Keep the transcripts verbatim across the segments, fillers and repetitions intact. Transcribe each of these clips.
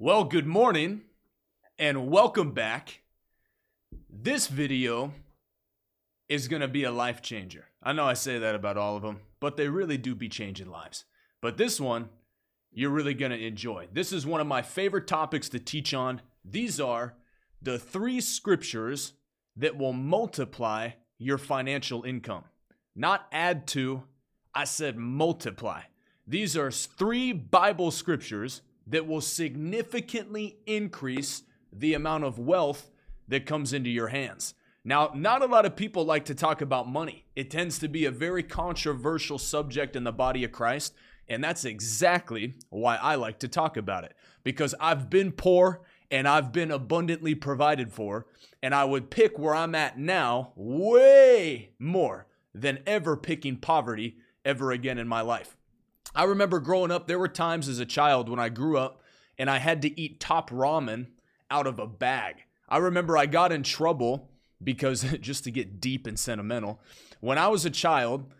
Well, good morning and welcome back. This video is going to be a life changer. I know I say that about all of them, but they really do be changing lives. But this one, you're really going to enjoy. This is one of my favorite topics to teach on. These are the three scriptures that will multiply your financial income. Not add to, I said multiply. These are three Bible scriptures that will significantly increase the amount of wealth that comes into your hands. Now, not a lot of people like to talk about money. It tends to be a very controversial subject in the body of Christ, and that's exactly why I like to talk about it, because I've been poor and I've been abundantly provided for, and I would pick where I'm at now way more than ever picking poverty ever again in my life. I remember growing up, there were times as a child when I grew up and I had to eat top ramen out of a bag. I remember I got in trouble because, just to get deep and sentimental, when I was a child,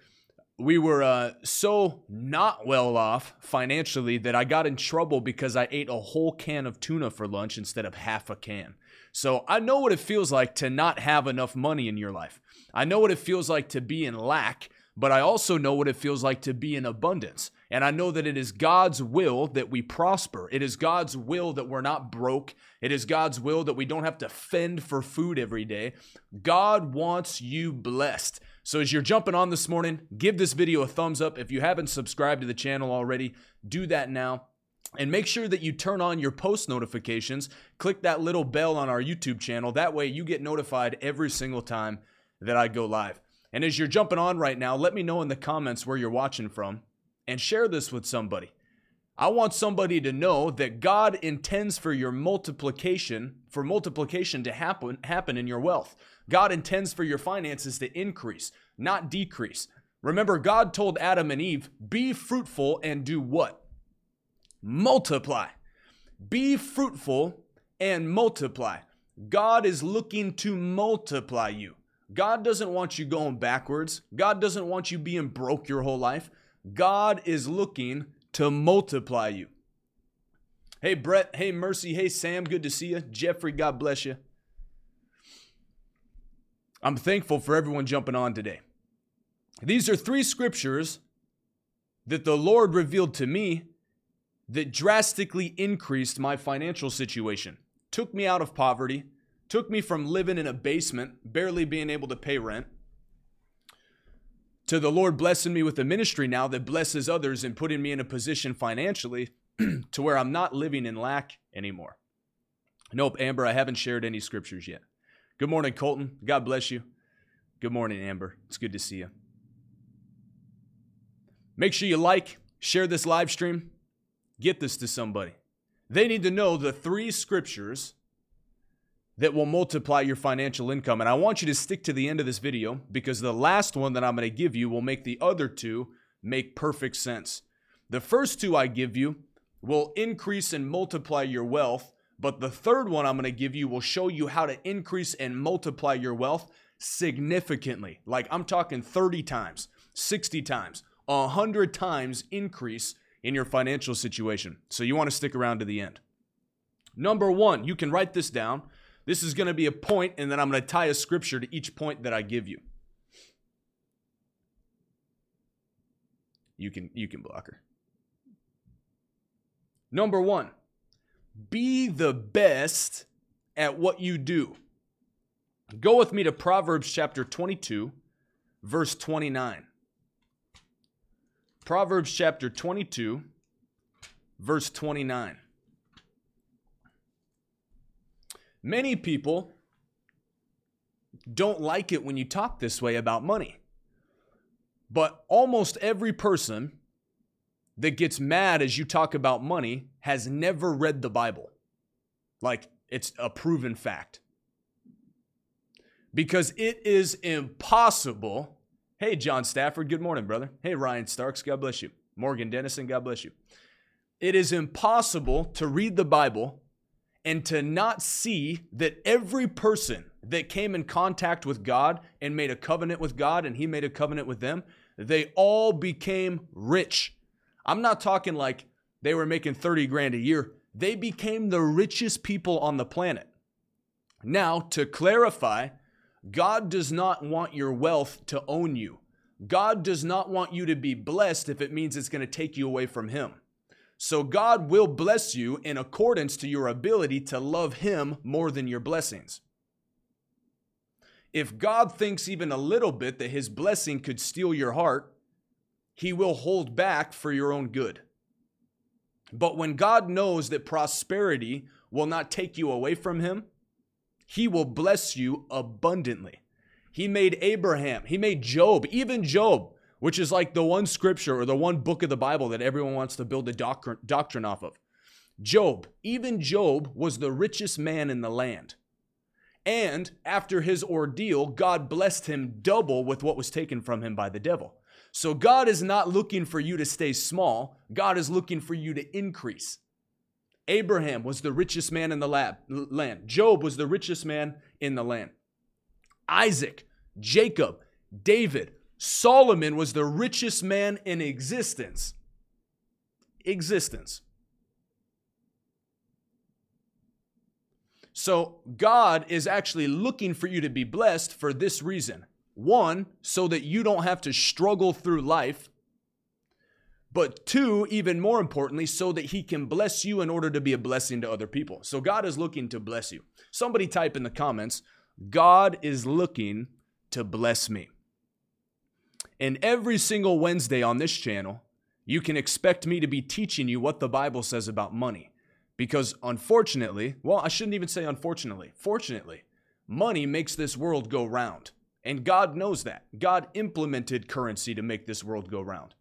we were uh, so not well off financially that I got in trouble because I ate a whole can of tuna for lunch instead of half a can. So I know what it feels like to not have enough money in your life. I know what it feels like to be in lack, but I also know what it feels like to be in abundance. And I know that it is God's will that we prosper. It is God's will that we're not broke. It is God's will that we don't have to fend for food every day. God wants you blessed. So as you're jumping on this morning, give this video a thumbs up. If you haven't subscribed to the channel already, do that now. And make sure that you turn on your post notifications. Click that little bell on our YouTube channel. That way you get notified every single time that I go live. And as you're jumping on right now, let me know in the comments where you're watching from, and share this with somebody. I want somebody to know that God intends for your multiplication, for multiplication to happen, happen in your wealth. God intends for your finances to increase, not decrease. Remember, God told Adam and Eve, be fruitful and do what? Multiply. Be fruitful and multiply. God is looking to multiply you. God doesn't want you going backwards. God doesn't want you being broke your whole life. God is looking to multiply you. Hey, Brett. Hey, Mercy. Hey, Sam. Good to see you. Jeffrey, God bless you. I'm thankful for everyone jumping on today. These are three scriptures that the Lord revealed to me that drastically increased my financial situation. Took me out of poverty. Took me from living in a basement, barely being able to pay rent, to the Lord blessing me with a ministry now that blesses others and putting me in a position financially to where I'm not living in lack anymore. Nope, Amber, I haven't shared any scriptures yet. Good morning, Colton. God bless you. Good morning, Amber. It's good to see you. Make sure you like, share this live stream. Get this to somebody. They need to know the three scriptures that will multiply your financial income. And I want you to stick to the end of this video, because the last one that I'm going to give you will make the other two make perfect sense. The first two I give you will increase and multiply your wealth, but the third one I'm going to give you will show you how to increase and multiply your wealth significantly. Like, I'm talking thirty times, sixty times, one hundred times increase in your financial situation. So you want to stick around to the end. Number one, you can write this down. This is going to be a point, and then I'm going to tie a scripture to each point that I give you. You can, you can block her. Number one, be the best at what you do. Go with me to Proverbs chapter twenty-two, verse twenty-nine. Proverbs chapter twenty-two, verse twenty-nine. Many people don't like it when you talk this way about money, but almost every person that gets mad as you talk about money has never read the Bible. Like, it's a proven fact. Because it is impossible. Hey, John Stafford, good morning, brother. Hey, Ryan Starks, God bless you. Morgan Dennison, God bless you. It is impossible to read the Bible and to not see that every person that came in contact with God and made a covenant with God, and he made a covenant with them, they all became rich. I'm not talking like they were making thirty grand a year. they became the richest people on the planet. Now, to clarify, God does not want your wealth to own you. God does not want you to be blessed if it means it's going to take you away from Him. So God will bless you in accordance to your ability to love Him more than your blessings. If God thinks even a little bit that His blessing could steal your heart, He will hold back for your own good. But when God knows that prosperity will not take you away from Him, He will bless you abundantly. He made Abraham, He made Job, even Job, which is like the one scripture or the one book of the Bible that everyone wants to build a doctrine, doctrine off of. Job, even Job was the richest man in the land. And after his ordeal, God blessed him double with what was taken from him by the devil. So God is not looking for you to stay small. God is looking for you to increase. Abraham was the richest man in the lab, land. Job was the richest man in the land. Isaac, Jacob, David, Solomon was the richest man in existence. Existence. So God is actually looking for you to be blessed for this reason. One, so that you don't have to struggle through life. But two, even more importantly, so that He can bless you in order to be a blessing to other people. So God is looking to bless you. Somebody type in the comments, God is looking to bless me. And every single Wednesday on this channel, you can expect me to be teaching you what the Bible says about money. Because unfortunately, well, I shouldn't even say unfortunately. Fortunately, money makes this world go round. And God knows that. God implemented currency to make this world go round.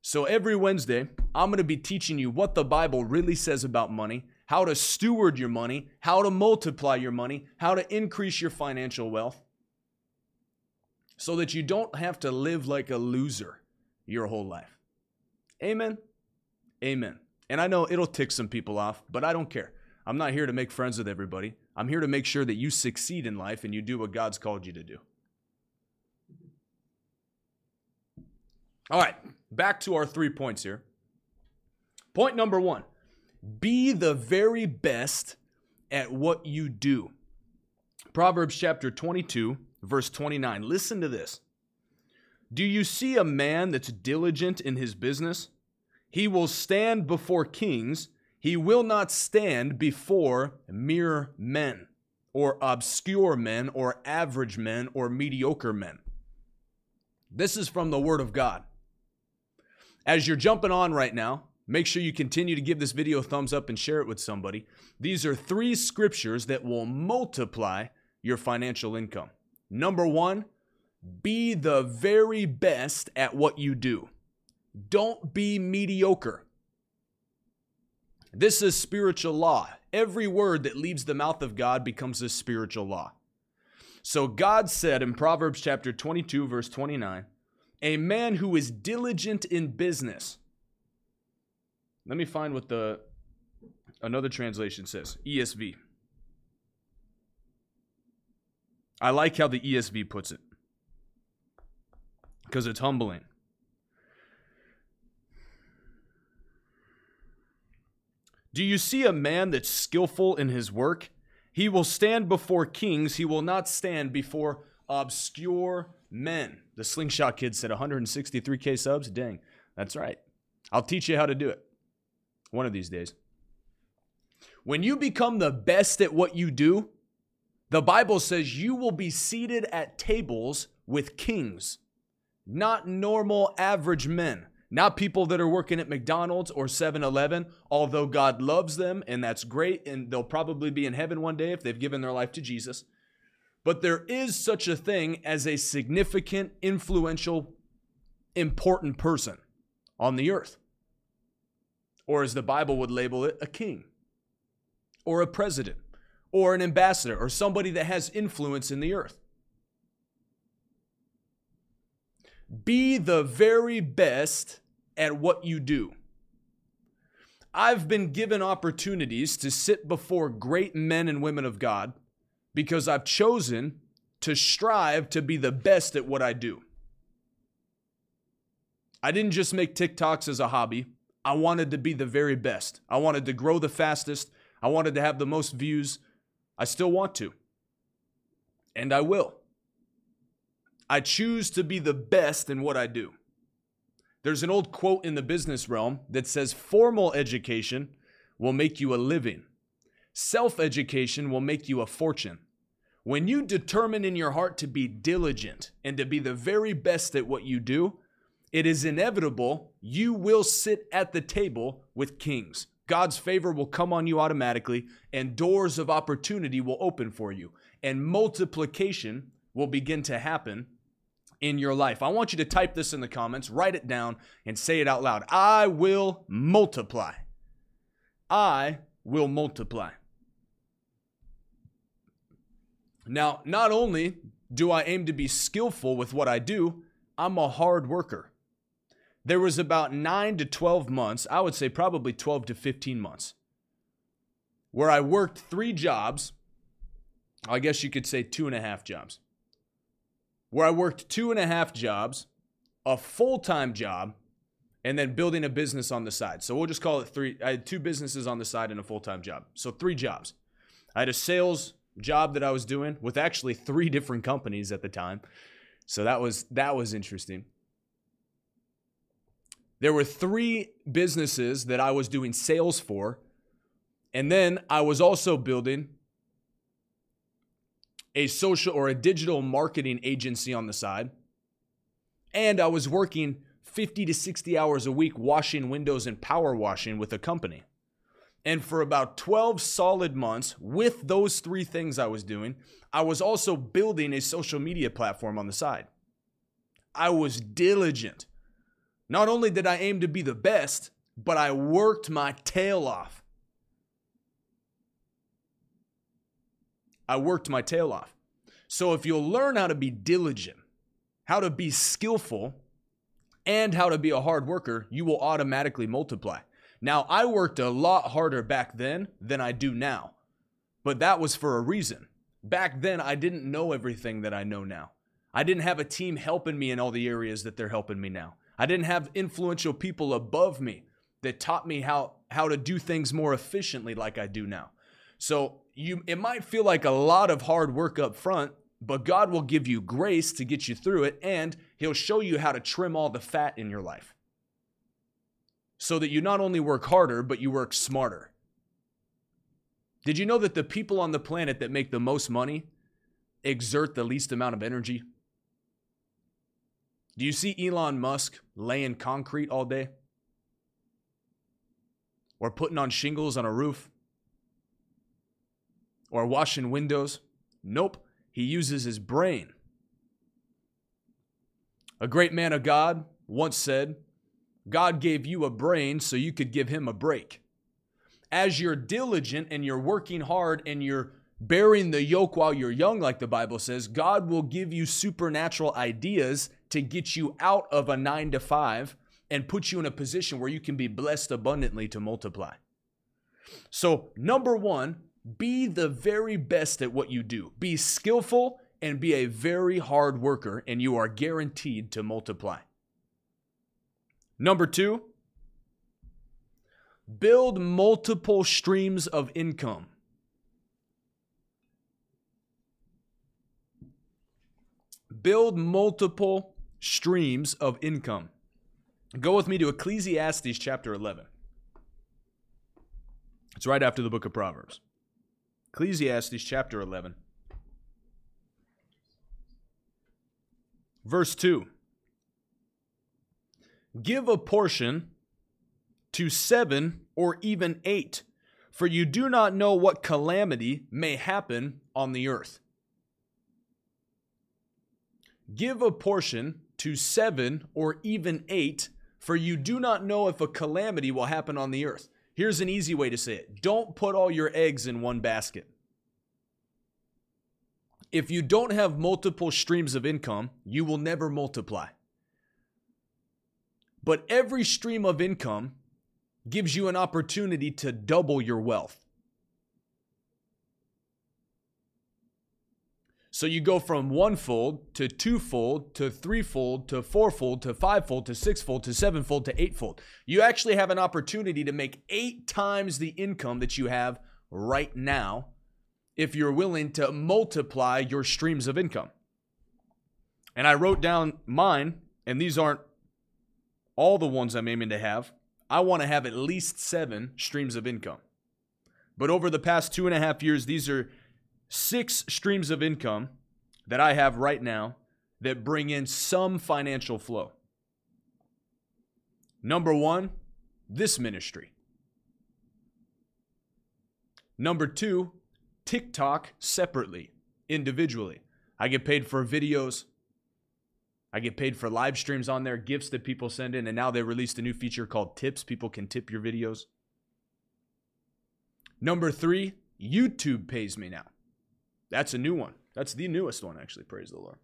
So every Wednesday, I'm going to be teaching you what the Bible really says about money, how to steward your money, how to multiply your money, how to increase your financial wealth, so that you don't have to live like a loser your whole life. Amen. Amen. And I know it'll tick some people off, but I don't care. I'm not here to make friends with everybody. I'm here to make sure that you succeed in life and you do what God's called you to do. All right, back to our three points here. Point number one, be the very best at what you do. Proverbs chapter twenty-two, verse twenty-nine. Listen to this. Do you see a man that's diligent in his business? He will stand before kings. He will not stand before mere men or obscure men or average men or mediocre men. This is from the Word of God. As you're jumping on right now, make sure you continue to give this video a thumbs up and share it with somebody. These are three scriptures that will multiply your financial income. Number one, be the very best at what you do. Don't be mediocre. This is spiritual law. Every word that leaves the mouth of God becomes a spiritual law. So God said in Proverbs chapter twenty-two, verse twenty-nine, a man who is diligent in business. Let me find what the another translation says. E S V. I like how the E S V puts it, because it's humbling. Do you see a man that's skillful in his work? He will stand before kings. He will not stand before obscure men. The Slingshot Kid said one hundred sixty-three thousand subs. Dang, that's right. I'll teach you how to do it one of these days. When you become the best at what you do, the Bible says you will be seated at tables with kings, not normal average men. Not people that are working at McDonald's or seven eleven, although God loves them, and that's great, and they'll probably be in heaven one day if they've given their life to Jesus. But there is such a thing as a significant, influential, important person on the earth. Or as the Bible would label it, a king, or a president, or an ambassador, or somebody that has influence in the earth. Be the very best at what you do. I've been given opportunities to sit before great men and women of God because I've chosen to strive to be the best at what I do. I didn't just make TikToks as a hobby. I wanted to be the very best. I wanted to grow the fastest. I wanted to have the most views. I still want to. And I will. I choose to be the best in what I do. There's an old quote in the business realm that says, formal education will make you a living. Self-education will make you a fortune. When you determine in your heart to be diligent and to be the very best at what you do, it is inevitable you will sit at the table with kings. God's favor will come on you automatically, and doors of opportunity will open for you, and multiplication will begin to happen in your life. I want you to type this in the comments, write it down, and say it out loud. I will multiply. I will multiply. Now, not only do I aim to be skillful with what I do, I'm a hard worker. There was about nine to twelve months, I would say probably twelve to fifteen months, where I worked three jobs, I guess you could say two and a half jobs, where I worked two and a half jobs, a full-time job, and then building a business on the side. So we'll just call it three. I had two businesses on the side and a full-time job. So three jobs. I had a sales job that I was doing with actually three different companies at the time. So that was that was interesting. There were three businesses that I was doing sales for. And then I was also building a social or a digital marketing agency on the side. And I was working fifty to sixty hours a week washing windows and power washing with a company. And for about twelve solid months with those three things I was doing, I was also building a social media platform on the side. I was diligent. Not only did I aim to be the best, but I worked my tail off. I worked my tail off. So if you'll learn how to be diligent, how to be skillful, and how to be a hard worker, you will automatically multiply. Now, I worked a lot harder back then than I do now, but that was for a reason. Back then, I didn't know everything that I know now. I didn't have a team helping me in all the areas that they're helping me now. I didn't have influential people above me that taught me how, how to do things more efficiently like I do now. So you, it might feel like a lot of hard work up front, but God will give you grace to get you through it, and He'll show you how to trim all the fat in your life so that you not only work harder, but you work smarter. Did you know that the people on the planet that make the most money exert the least amount of energy? Do you see Elon Musk laying concrete all day? Or putting on shingles on a roof? Or washing windows? Nope. He uses his brain. A great man of God once said, God gave you a brain so you could give Him a break. As you're diligent and you're working hard and you're bearing the yoke while you're young, like the Bible says, God will give you supernatural ideas to get you out of a nine to five and put you in a position where you can be blessed abundantly to multiply. So, number one, be the very best at what you do. Be skillful and be a very hard worker, and you are guaranteed to multiply. Number two, build multiple streams of income. Build multiple streams of income. Go with me to Ecclesiastes chapter eleven. It's right after the book of Proverbs. Ecclesiastes chapter eleven, verse two. Give a portion to seven or even eight, for you do not know what calamity may happen on the earth. Give a portion to seven or even eight, for you do not know if a calamity will happen on the earth. Here's an easy way to say it. Don't put all your eggs in one basket. If you don't have multiple streams of income, you will never multiply. But every stream of income gives you an opportunity to double your wealth. So you go from one-fold to two-fold to three-fold to four-fold to five-fold to six-fold to seven-fold to eight-fold. You actually have an opportunity to make eight times the income that you have right now if you're willing to multiply your streams of income. And I wrote down mine, and these aren't all the ones I'm aiming to have. I want to have at least seven streams of income. But over the past two and a half years, these are six streams of income that I have right now that bring in some financial flow. Number one, this ministry. Number two, TikTok separately, individually. I get paid for videos. I get paid for live streams on there, gifts that people send in, and now they released a new feature called tips. People can tip your videos. Number three, YouTube pays me now. That's a new one. That's the newest one, actually. Praise the Lord.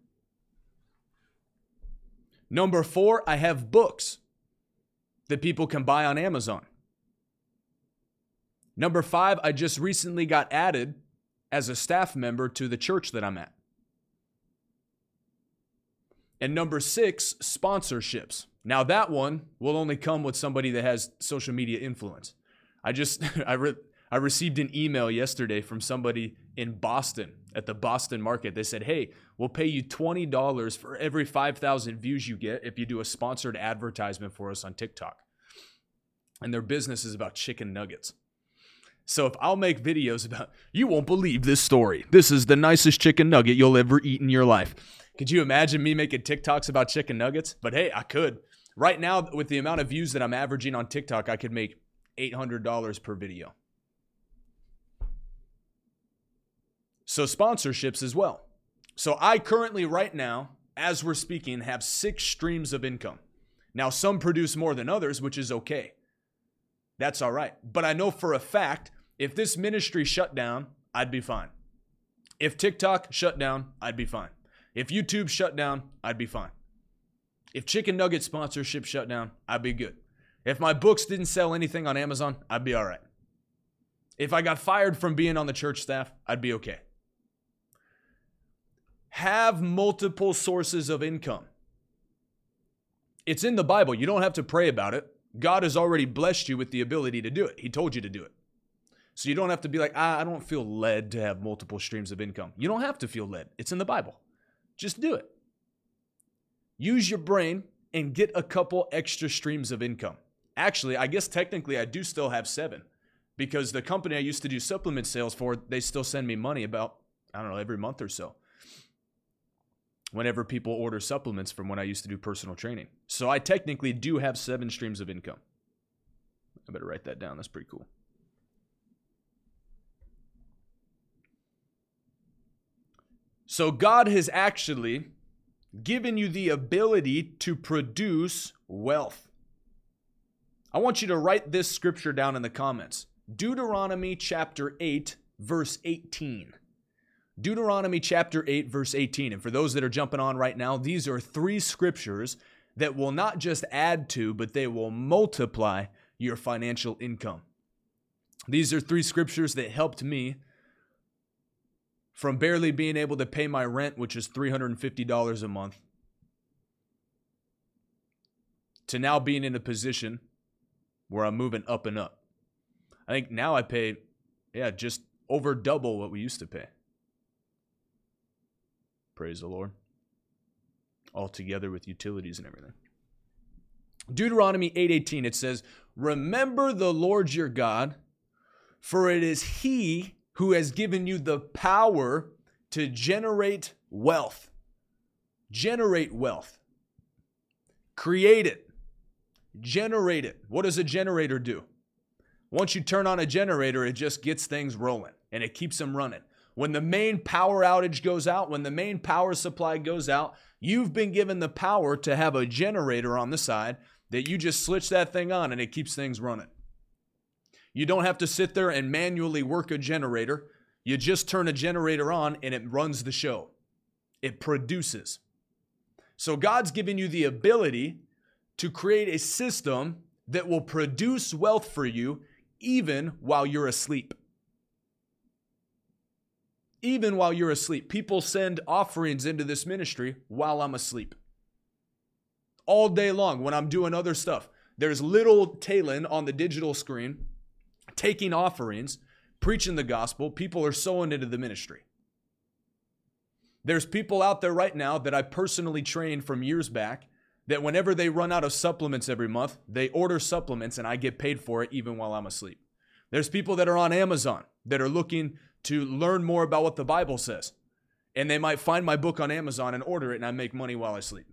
Number four, I have books that people can buy on Amazon. Number five, I just recently got added as a staff member to the church that I'm at. And number six, sponsorships. Now that one will only come with somebody that has social media influence. I just, I re- I received an email yesterday from somebody in Boston at the Boston market. They said, hey, we'll pay you twenty dollars for every five thousand views you get if you do a sponsored advertisement for us on TikTok. And their business is about chicken nuggets. So if I'll make videos about, you won't believe this story. This is the nicest chicken nugget you'll ever eat in your life. Could you imagine me making TikToks about chicken nuggets? But hey, I could. Right now, with the amount of views that I'm averaging on TikTok, I could make eight hundred dollars per video. So sponsorships as well. So I currently, right now, as we're speaking, have six streams of income. Now, some produce more than others, which is okay. That's all right. But I know for a fact, if this ministry shut down, I'd be fine. If TikTok shut down, I'd be fine. If YouTube shut down, I'd be fine. If chicken nugget sponsorship shut down, I'd be good. If my books didn't sell anything on Amazon, I'd be all right. If I got fired from being on the church staff, I'd be okay. Have multiple sources of income. It's in the Bible. You don't have to pray about it. God has already blessed you with the ability to do it. He told you to do it. So you don't have to be like, ah, I don't feel led to have multiple streams of income. You don't have to feel led. It's in the Bible. Just do it. Use your brain and get a couple extra streams of income. Actually, I guess technically I do still have seven because the company I used to do supplement sales for, they still send me money about, I don't know, every month or so. Whenever people order supplements from when I used to do personal training. So I technically do have seven streams of income. I better write that down. That's pretty cool. So God has actually given you the ability to produce wealth. I want you to write this scripture down in the comments. Deuteronomy chapter eight, verse eighteen. Deuteronomy chapter eight, verse eighteen. And for those that are jumping on right now, these are three scriptures that will not just add to, but they will multiply your financial income. These are three scriptures that helped me from barely being able to pay my rent, which is three hundred fifty dollars a month, to now being in a position where I'm moving up and up. I think now I pay, yeah, just over double what we used to pay. Praise the Lord. All together with utilities and everything. Deuteronomy eight eighteen, it says, remember the Lord your God, for it is he who has given you the power to generate wealth. Generate wealth. Create it. Generate it. What does a generator do? Once you turn on a generator, it just gets things rolling and it keeps them running. When the main power outage goes out, when the main power supply goes out, you've been given the power to have a generator on the side that you just switch that thing on and it keeps things running. You don't have to sit there and manually work a generator. You just turn a generator on and it runs the show. It produces. So God's given you the ability to create a system that will produce wealth for you even while you're asleep. even while you're asleep. People send offerings into this ministry while I'm asleep. All day long when I'm doing other stuff. There's little Talon on the digital screen taking offerings, preaching the gospel. People are sowing into the ministry. There's people out there right now that I personally trained from years back that whenever they run out of supplements every month, they order supplements and I get paid for it even while I'm asleep. There's people that are on Amazon that are looking to learn more about what the Bible says. And they might find my book on Amazon and order it and I make money while I sleep.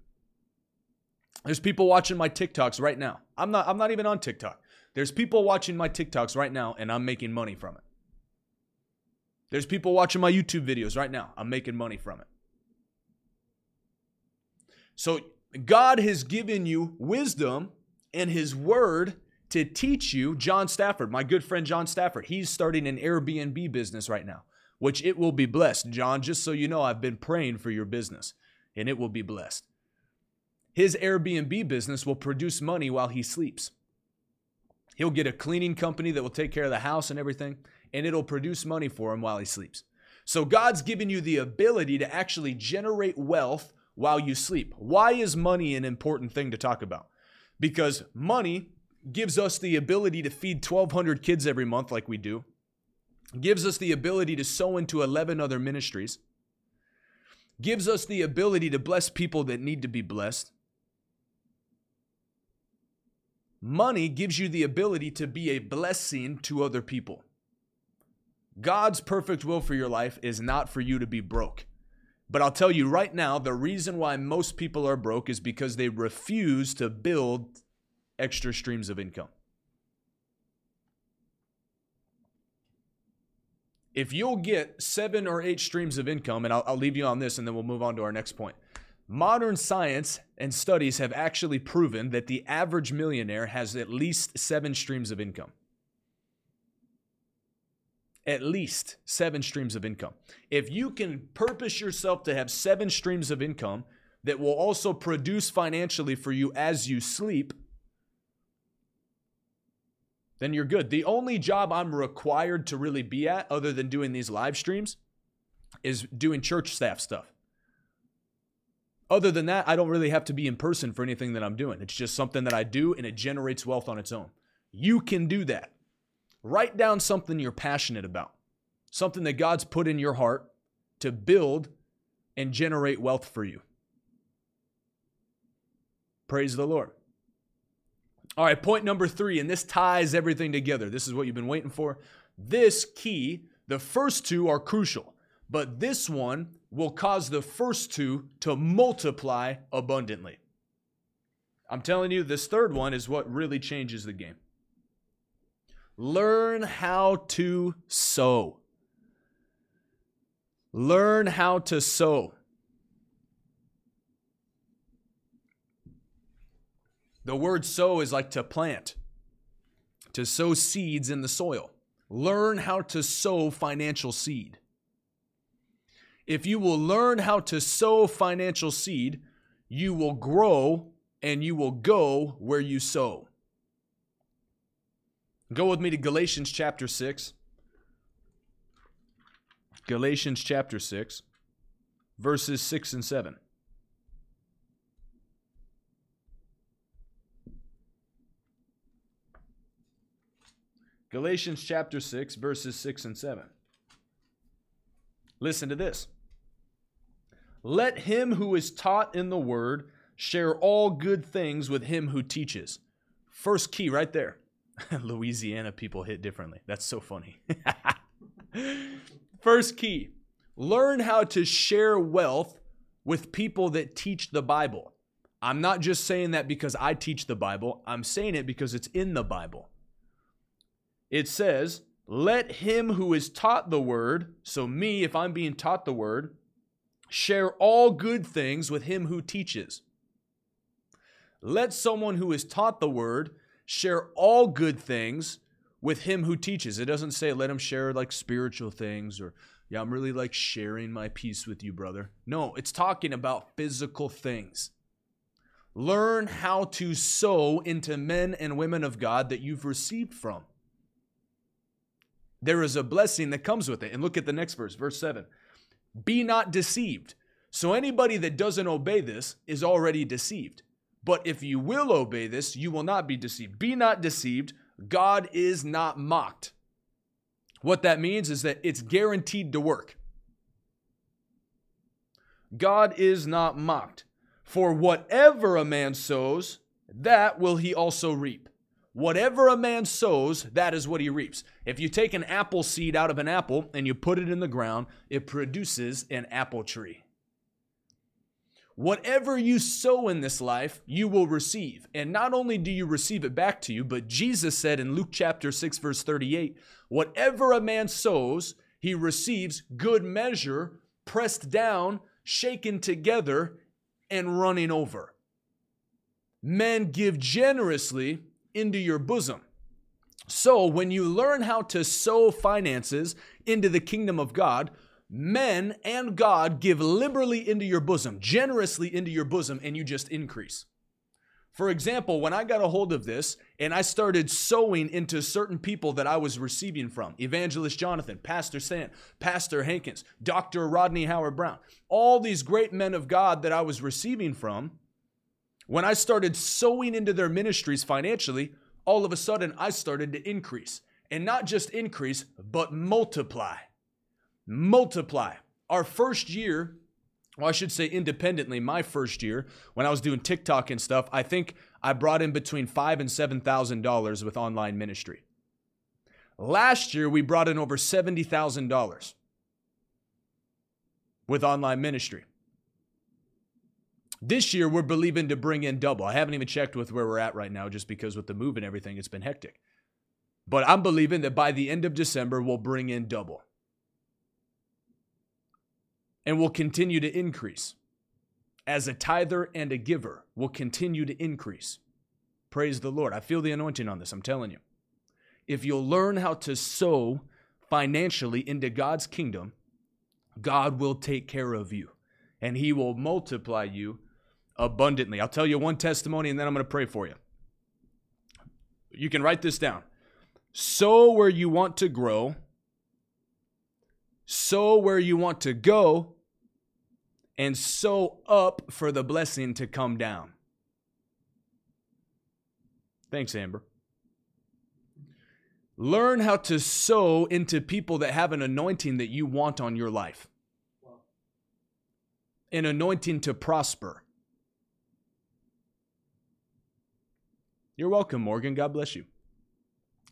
There's people watching my TikToks right now. I'm not, I'm not even on TikTok. There's people watching my TikToks right now and I'm making money from it. There's people watching my YouTube videos right now. I'm making money from it. So God has given you wisdom and his word to teach you. John Stafford, my good friend John Stafford, he's starting an Airbnb business right now, which it will be blessed. John, just so you know, I've been praying for your business and it will be blessed. His Airbnb business will produce money while he sleeps. He'll get a cleaning company that will take care of the house and everything, and it'll produce money for him while he sleeps. So God's given you the ability to actually generate wealth while you sleep. Why is money an important thing to talk about? Because money gives us the ability to feed twelve hundred kids every month like we do. Gives us the ability to sow into eleven other ministries. Gives us the ability to bless people that need to be blessed. Money gives you the ability to be a blessing to other people. God's perfect will for your life is not for you to be broke. But I'll tell you right now, the reason why most people are broke is because they refuse to build extra streams of income. If you'll get seven or eight streams of income, and I'll, I'll leave you on this and then we'll move on to our next point. Modern science and studies have actually proven that the average millionaire has at least seven streams of income. At least seven streams of income. If you can purpose yourself to have seven streams of income that will also produce financially for you as you sleep, then you're good. The only job I'm required to really be at, other than doing these live streams, is doing church staff stuff. Other than that, I don't really have to be in person for anything that I'm doing. It's just something that I do and it generates wealth on its own. You can do that. Write down something you're passionate about, something that God's put in your heart to build and generate wealth for you. Praise the Lord. All right, point number three, and this ties everything together. This is what you've been waiting for. This key, the first two are crucial, but this one will cause the first two to multiply abundantly. I'm telling you, this third one is what really changes the game. Learn how to sow. Learn how to sow. The word sow is like to plant, to sow seeds in the soil. Learn how to sow financial seed. If you will learn how to sow financial seed, you will grow and you will go where you sow. Go with me to Galatians chapter six. Galatians chapter six, verses six and seven. Galatians chapter six, verses six and seven. Listen to this. Let him who is taught in the word share all good things with him who teaches. First key right there. Louisiana people hit differently. That's so funny. First key, learn how to share wealth with people that teach the Bible. I'm not just saying that because I teach the Bible. I'm saying it because it's in the Bible. It says, let him who is taught the word, so me, if I'm being taught the word, share all good things with him who teaches. Let someone who is taught the word share all good things with him who teaches. It doesn't say let him share like spiritual things or, yeah, I'm really like sharing my peace with you, brother. No, it's talking about physical things. Learn how to sow into men and women of God that you've received from. there is a blessing that comes with it. And look at the next verse, verse seven. Be not deceived. So anybody that doesn't obey this is already deceived. But if you will obey this, you will not be deceived. Be not deceived. God is not mocked. What that means is that it's guaranteed to work. God is not mocked. For whatever a man sows, that will he also reap. Whatever a man sows, that is what he reaps. If you take an apple seed out of an apple and you put it in the ground, it produces an apple tree. Whatever you sow in this life, you will receive. And not only do you receive it back to you, but Jesus said in Luke chapter six, verse thirty-eight, whatever a man sows, he receives good measure, pressed down, shaken together, and running over. Men, give generously into your bosom. So when you learn how to sow finances into the kingdom of God, men and God give liberally into your bosom, generously into your bosom, and you just increase. For example, when I got a hold of this and I started sowing into certain people that I was receiving from, Evangelist Jonathan, Pastor Sam, Pastor Hankins, Doctor Rodney Howard Brown, all these great men of God that I was receiving from, when I started sowing into their ministries financially, all of a sudden I started to increase. And not just increase, but multiply. Multiply. Our first year, well, I should say independently, my first year, when I was doing TikTok and stuff, I think I brought in between five and seven thousand dollars with online ministry. Last year, we brought in over seventy thousand dollars with online ministry. This year, we're believing to bring in double. I haven't even checked with where we're at right now, just because with the move and everything, it's been hectic. But I'm believing that by the end of December, we'll bring in double. And will continue to increase. As a tither and a giver, will continue to increase. Praise the Lord. I feel the anointing on this, I'm telling you. If you'll learn how to sow financially into God's kingdom, God will take care of you. And he will multiply you abundantly. I'll tell you one testimony and then I'm going to pray for you. You can write this down. Sow where you want to grow. Sow where you want to go, and sow up for the blessing to come down. Thanks, Amber. Learn how to sow into people that have an anointing that you want on your life. An anointing to prosper. You're welcome, Morgan. God bless you.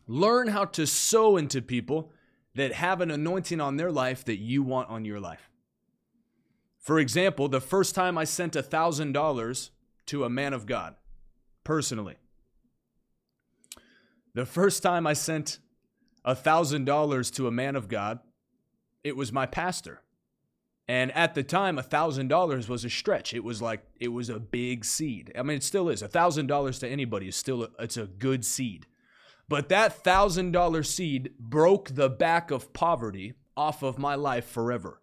Learn how to sow into people that have an anointing on their life that you want on your life. For example, the first time I sent one thousand dollars to a man of God, personally. The first time I sent one thousand dollars to a man of God, it was my pastor. And at the time, one thousand dollars was a stretch. It was like, it was a big seed. I mean, it still is. one thousand dollars to anybody is still, a, it's a good seed. But that one thousand dollars seed broke the back of poverty off of my life forever.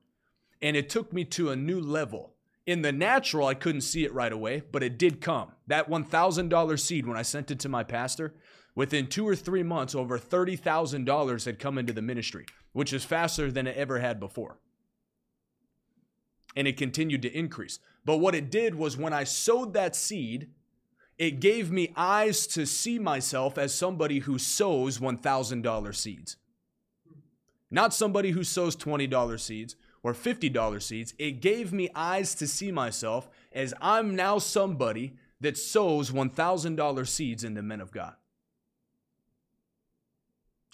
And it took me to a new level. In the natural, I couldn't see it right away, but it did come. That one thousand dollars seed, when I sent it to my pastor, within two or three months, over thirty thousand dollars had come into the ministry, which is faster than it ever had before. And it continued to increase. But what it did was when I sowed that seed, it gave me eyes to see myself as somebody who sows one thousand dollars seeds. Not somebody who sows twenty dollars seeds or fifty dollars seeds. It gave me eyes to see myself as I'm now somebody that sows one thousand dollars seeds into men of God.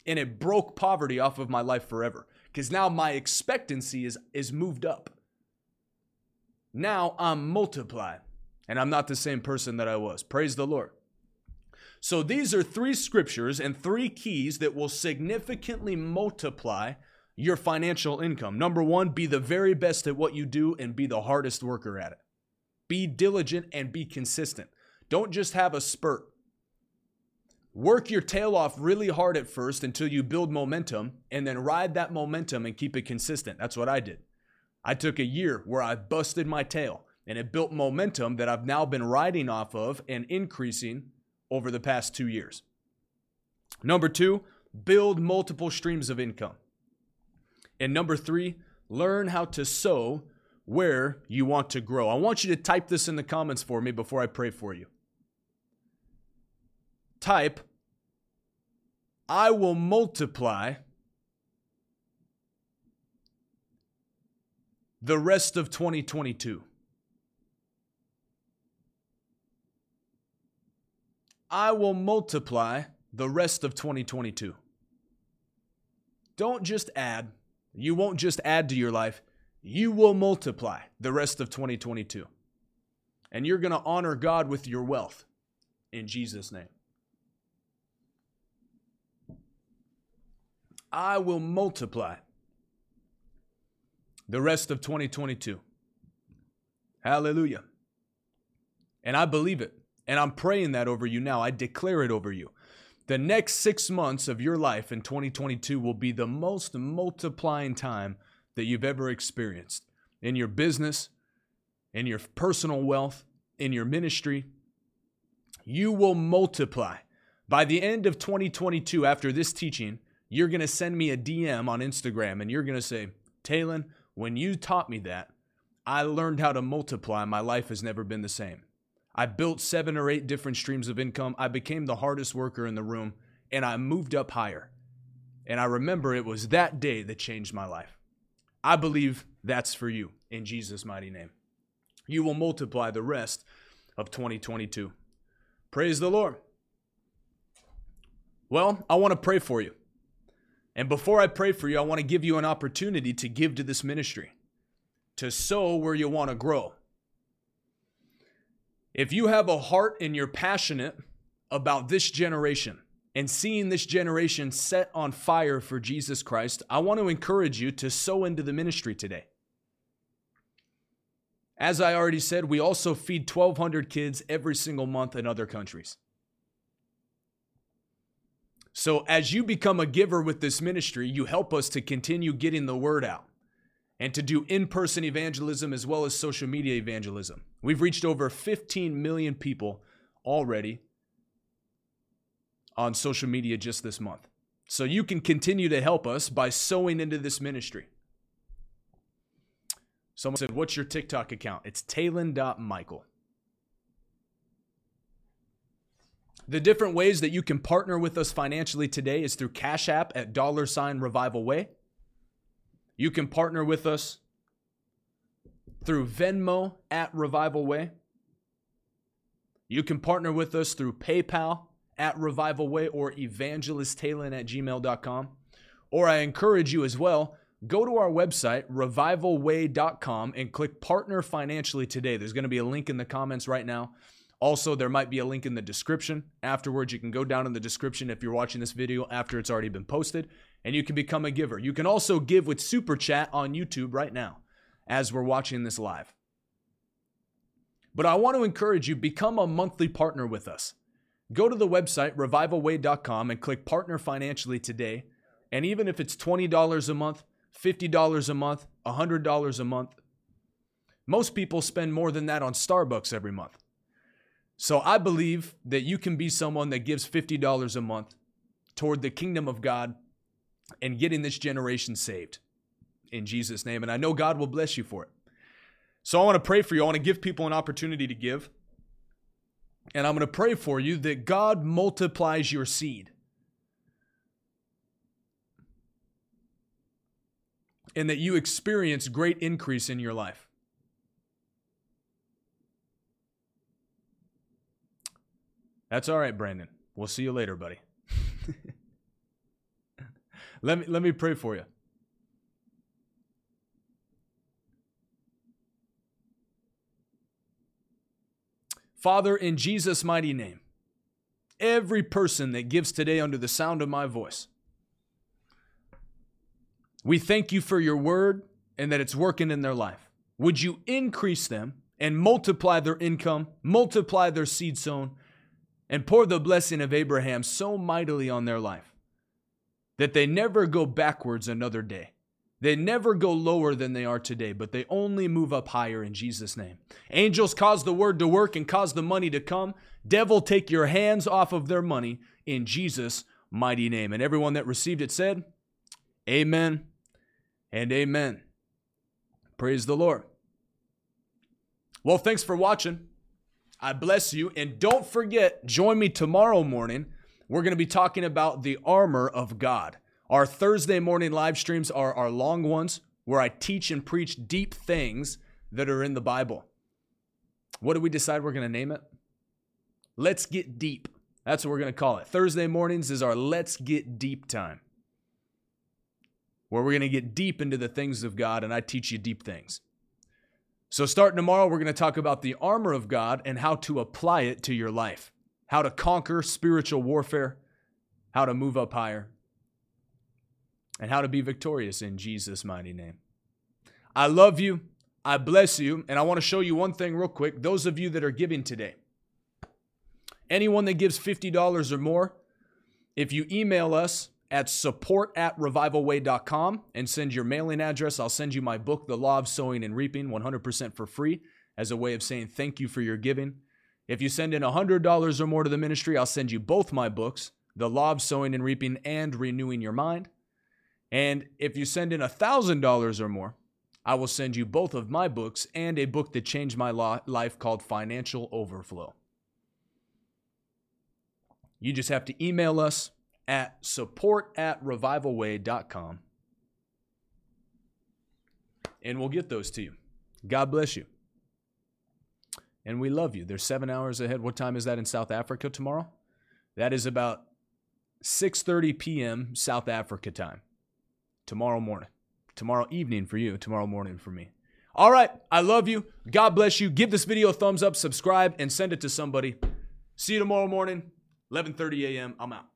And it broke poverty off of my life forever. Because now my expectancy is, is moved up. Now I'm multiplied. And I'm not the same person that I was. Praise the Lord. So these are three scriptures and three keys that will significantly multiply your financial income. Number one, be the very best at what you do and be the hardest worker at it. Be diligent and be consistent. Don't just have a spurt. Work your tail off really hard at first until you build momentum and then ride that momentum and keep it consistent. That's what I did. I took a year where I busted my tail. And it built momentum that I've now been riding off of and increasing over the past two years. Number two, Build multiple streams of income. And number three, learn how to sow where you want to grow. I want you to type this in the comments for me before I pray for you. Type, I will multiply the rest of twenty twenty-two. I will multiply the rest of twenty twenty-two. Don't just add. You won't just add to your life. You will multiply the rest of twenty twenty-two. And you're going to honor God with your wealth in Jesus' name. I will multiply the rest of twenty twenty-two. Hallelujah. And I believe it. And I'm praying that over you now. I declare it over you. The next six months of your life in twenty twenty-two will be the most multiplying time that you've ever experienced in your business, in your personal wealth, in your ministry. You will multiply. By the end of twenty twenty-two, after this teaching, you're going to send me a D M on Instagram and you're going to say, Talon, when you taught me that, I learned how to multiply. My life has never been the same. I built seven or eight different streams of income. I became the hardest worker in the room, and I moved up higher. And I remember it was that day that changed my life. I believe that's for you in Jesus' mighty name. You will multiply the rest of twenty twenty-two. Praise the Lord. Well, I want to pray for you. And before I pray for you, I want to give you an opportunity to give to this ministry, to sow where you want to grow. If you have a heart and you're passionate about this generation and seeing this generation set on fire for Jesus Christ, I want to encourage you to sow into the ministry today. As I already said, we also feed twelve hundred kids every single month in other countries. So as you become a giver with this ministry, you help us to continue getting the word out and to do in-person evangelism as well as social media evangelism. We've reached over fifteen million people already on social media just this month. So you can continue to help us by sowing into this ministry. Someone said, what's your TikTok account? It's Talon dot Michael. The different ways that you can partner with us financially today is through Cash App at dollar sign Revival Way. You can partner with us through Venmo at Revival Way. You can partner with us through PayPal at Revival Way or evangelist talon at gmail dot com. Or I encourage you as well, go to our website, revival way dot com, and click Partner Financially Today. There's going to be a link in the comments right now. Also, there might be a link in the description. Afterwards, you can go down in the description if you're watching this video after it's already been posted, and you can become a giver. You can also give with Super Chat on YouTube right now as we're watching this live. But I want to encourage you, become a monthly partner with us. Go to the website, revival way dot com, and click Partner Financially Today. And even if it's twenty dollars a month, fifty dollars a month, one hundred dollars a month, most people spend more than that on Starbucks every month. So I believe that you can be someone that gives fifty dollars a month toward the kingdom of God and getting this generation saved in Jesus' name. And I know God will bless you for it. So I want to pray for you. I want to give people an opportunity to give. And I'm going to pray for you that God multiplies your seed. And that you experience great increase in your life. That's all right, Brandon. We'll see you later, buddy. let me let me pray for you. Father, in Jesus' mighty name, every person that gives today under the sound of my voice, we thank you for your word and that it's working in their life. Would you increase them and multiply their income, multiply their seed sown, and pour the blessing of Abraham so mightily on their life that they never go backwards another day. They never go lower than they are today, but they only move up higher in Jesus' name. Angels, cause the word to work and cause the money to come. Devil, take your hands off of their money in Jesus' mighty name. And everyone that received it said, amen and amen. Praise the Lord. Well, thanks for watching. I bless you. And don't forget, join me tomorrow morning. We're going to be talking about the armor of God. Our Thursday morning live streams are our long ones where I teach and preach deep things that are in the Bible. What do we decide we're going to name it? Let's Get Deep. That's what we're going to call it. Thursday mornings is our Let's Get Deep time, where we're going to get deep into the things of God, and I teach you deep things. So starting tomorrow, we're going to talk about the armor of God and how to apply it to your life, how to conquer spiritual warfare, how to move up higher, and how to be victorious in Jesus' mighty name. I love you. I bless you. And I want to show you one thing real quick. Those of you that are giving today, anyone that gives fifty dollars or more, if you email us at support at revival way dot com and send your mailing address, I'll send you my book, The Law of Sowing and Reaping, one hundred percent for free, as a way of saying thank you for your giving. If you send in one hundred dollars or more to the ministry, I'll send you both my books, The Law of Sowing and Reaping and Renewing Your Mind. And if you send in one thousand dollars or more, I will send you both of my books and a book that changed my life called Financial Overflow. You just have to email us at support at revival way dot com, and we'll get those to you. God bless you. And we love you. There's seven hours ahead. What time is that in South Africa tomorrow? That is about six thirty p.m. South Africa time. Tomorrow morning. Tomorrow evening for you. Tomorrow morning for me. All right. I love you. God bless you. Give this video a thumbs up, subscribe, and send it to somebody. See you tomorrow morning, eleven thirty a.m. I'm out.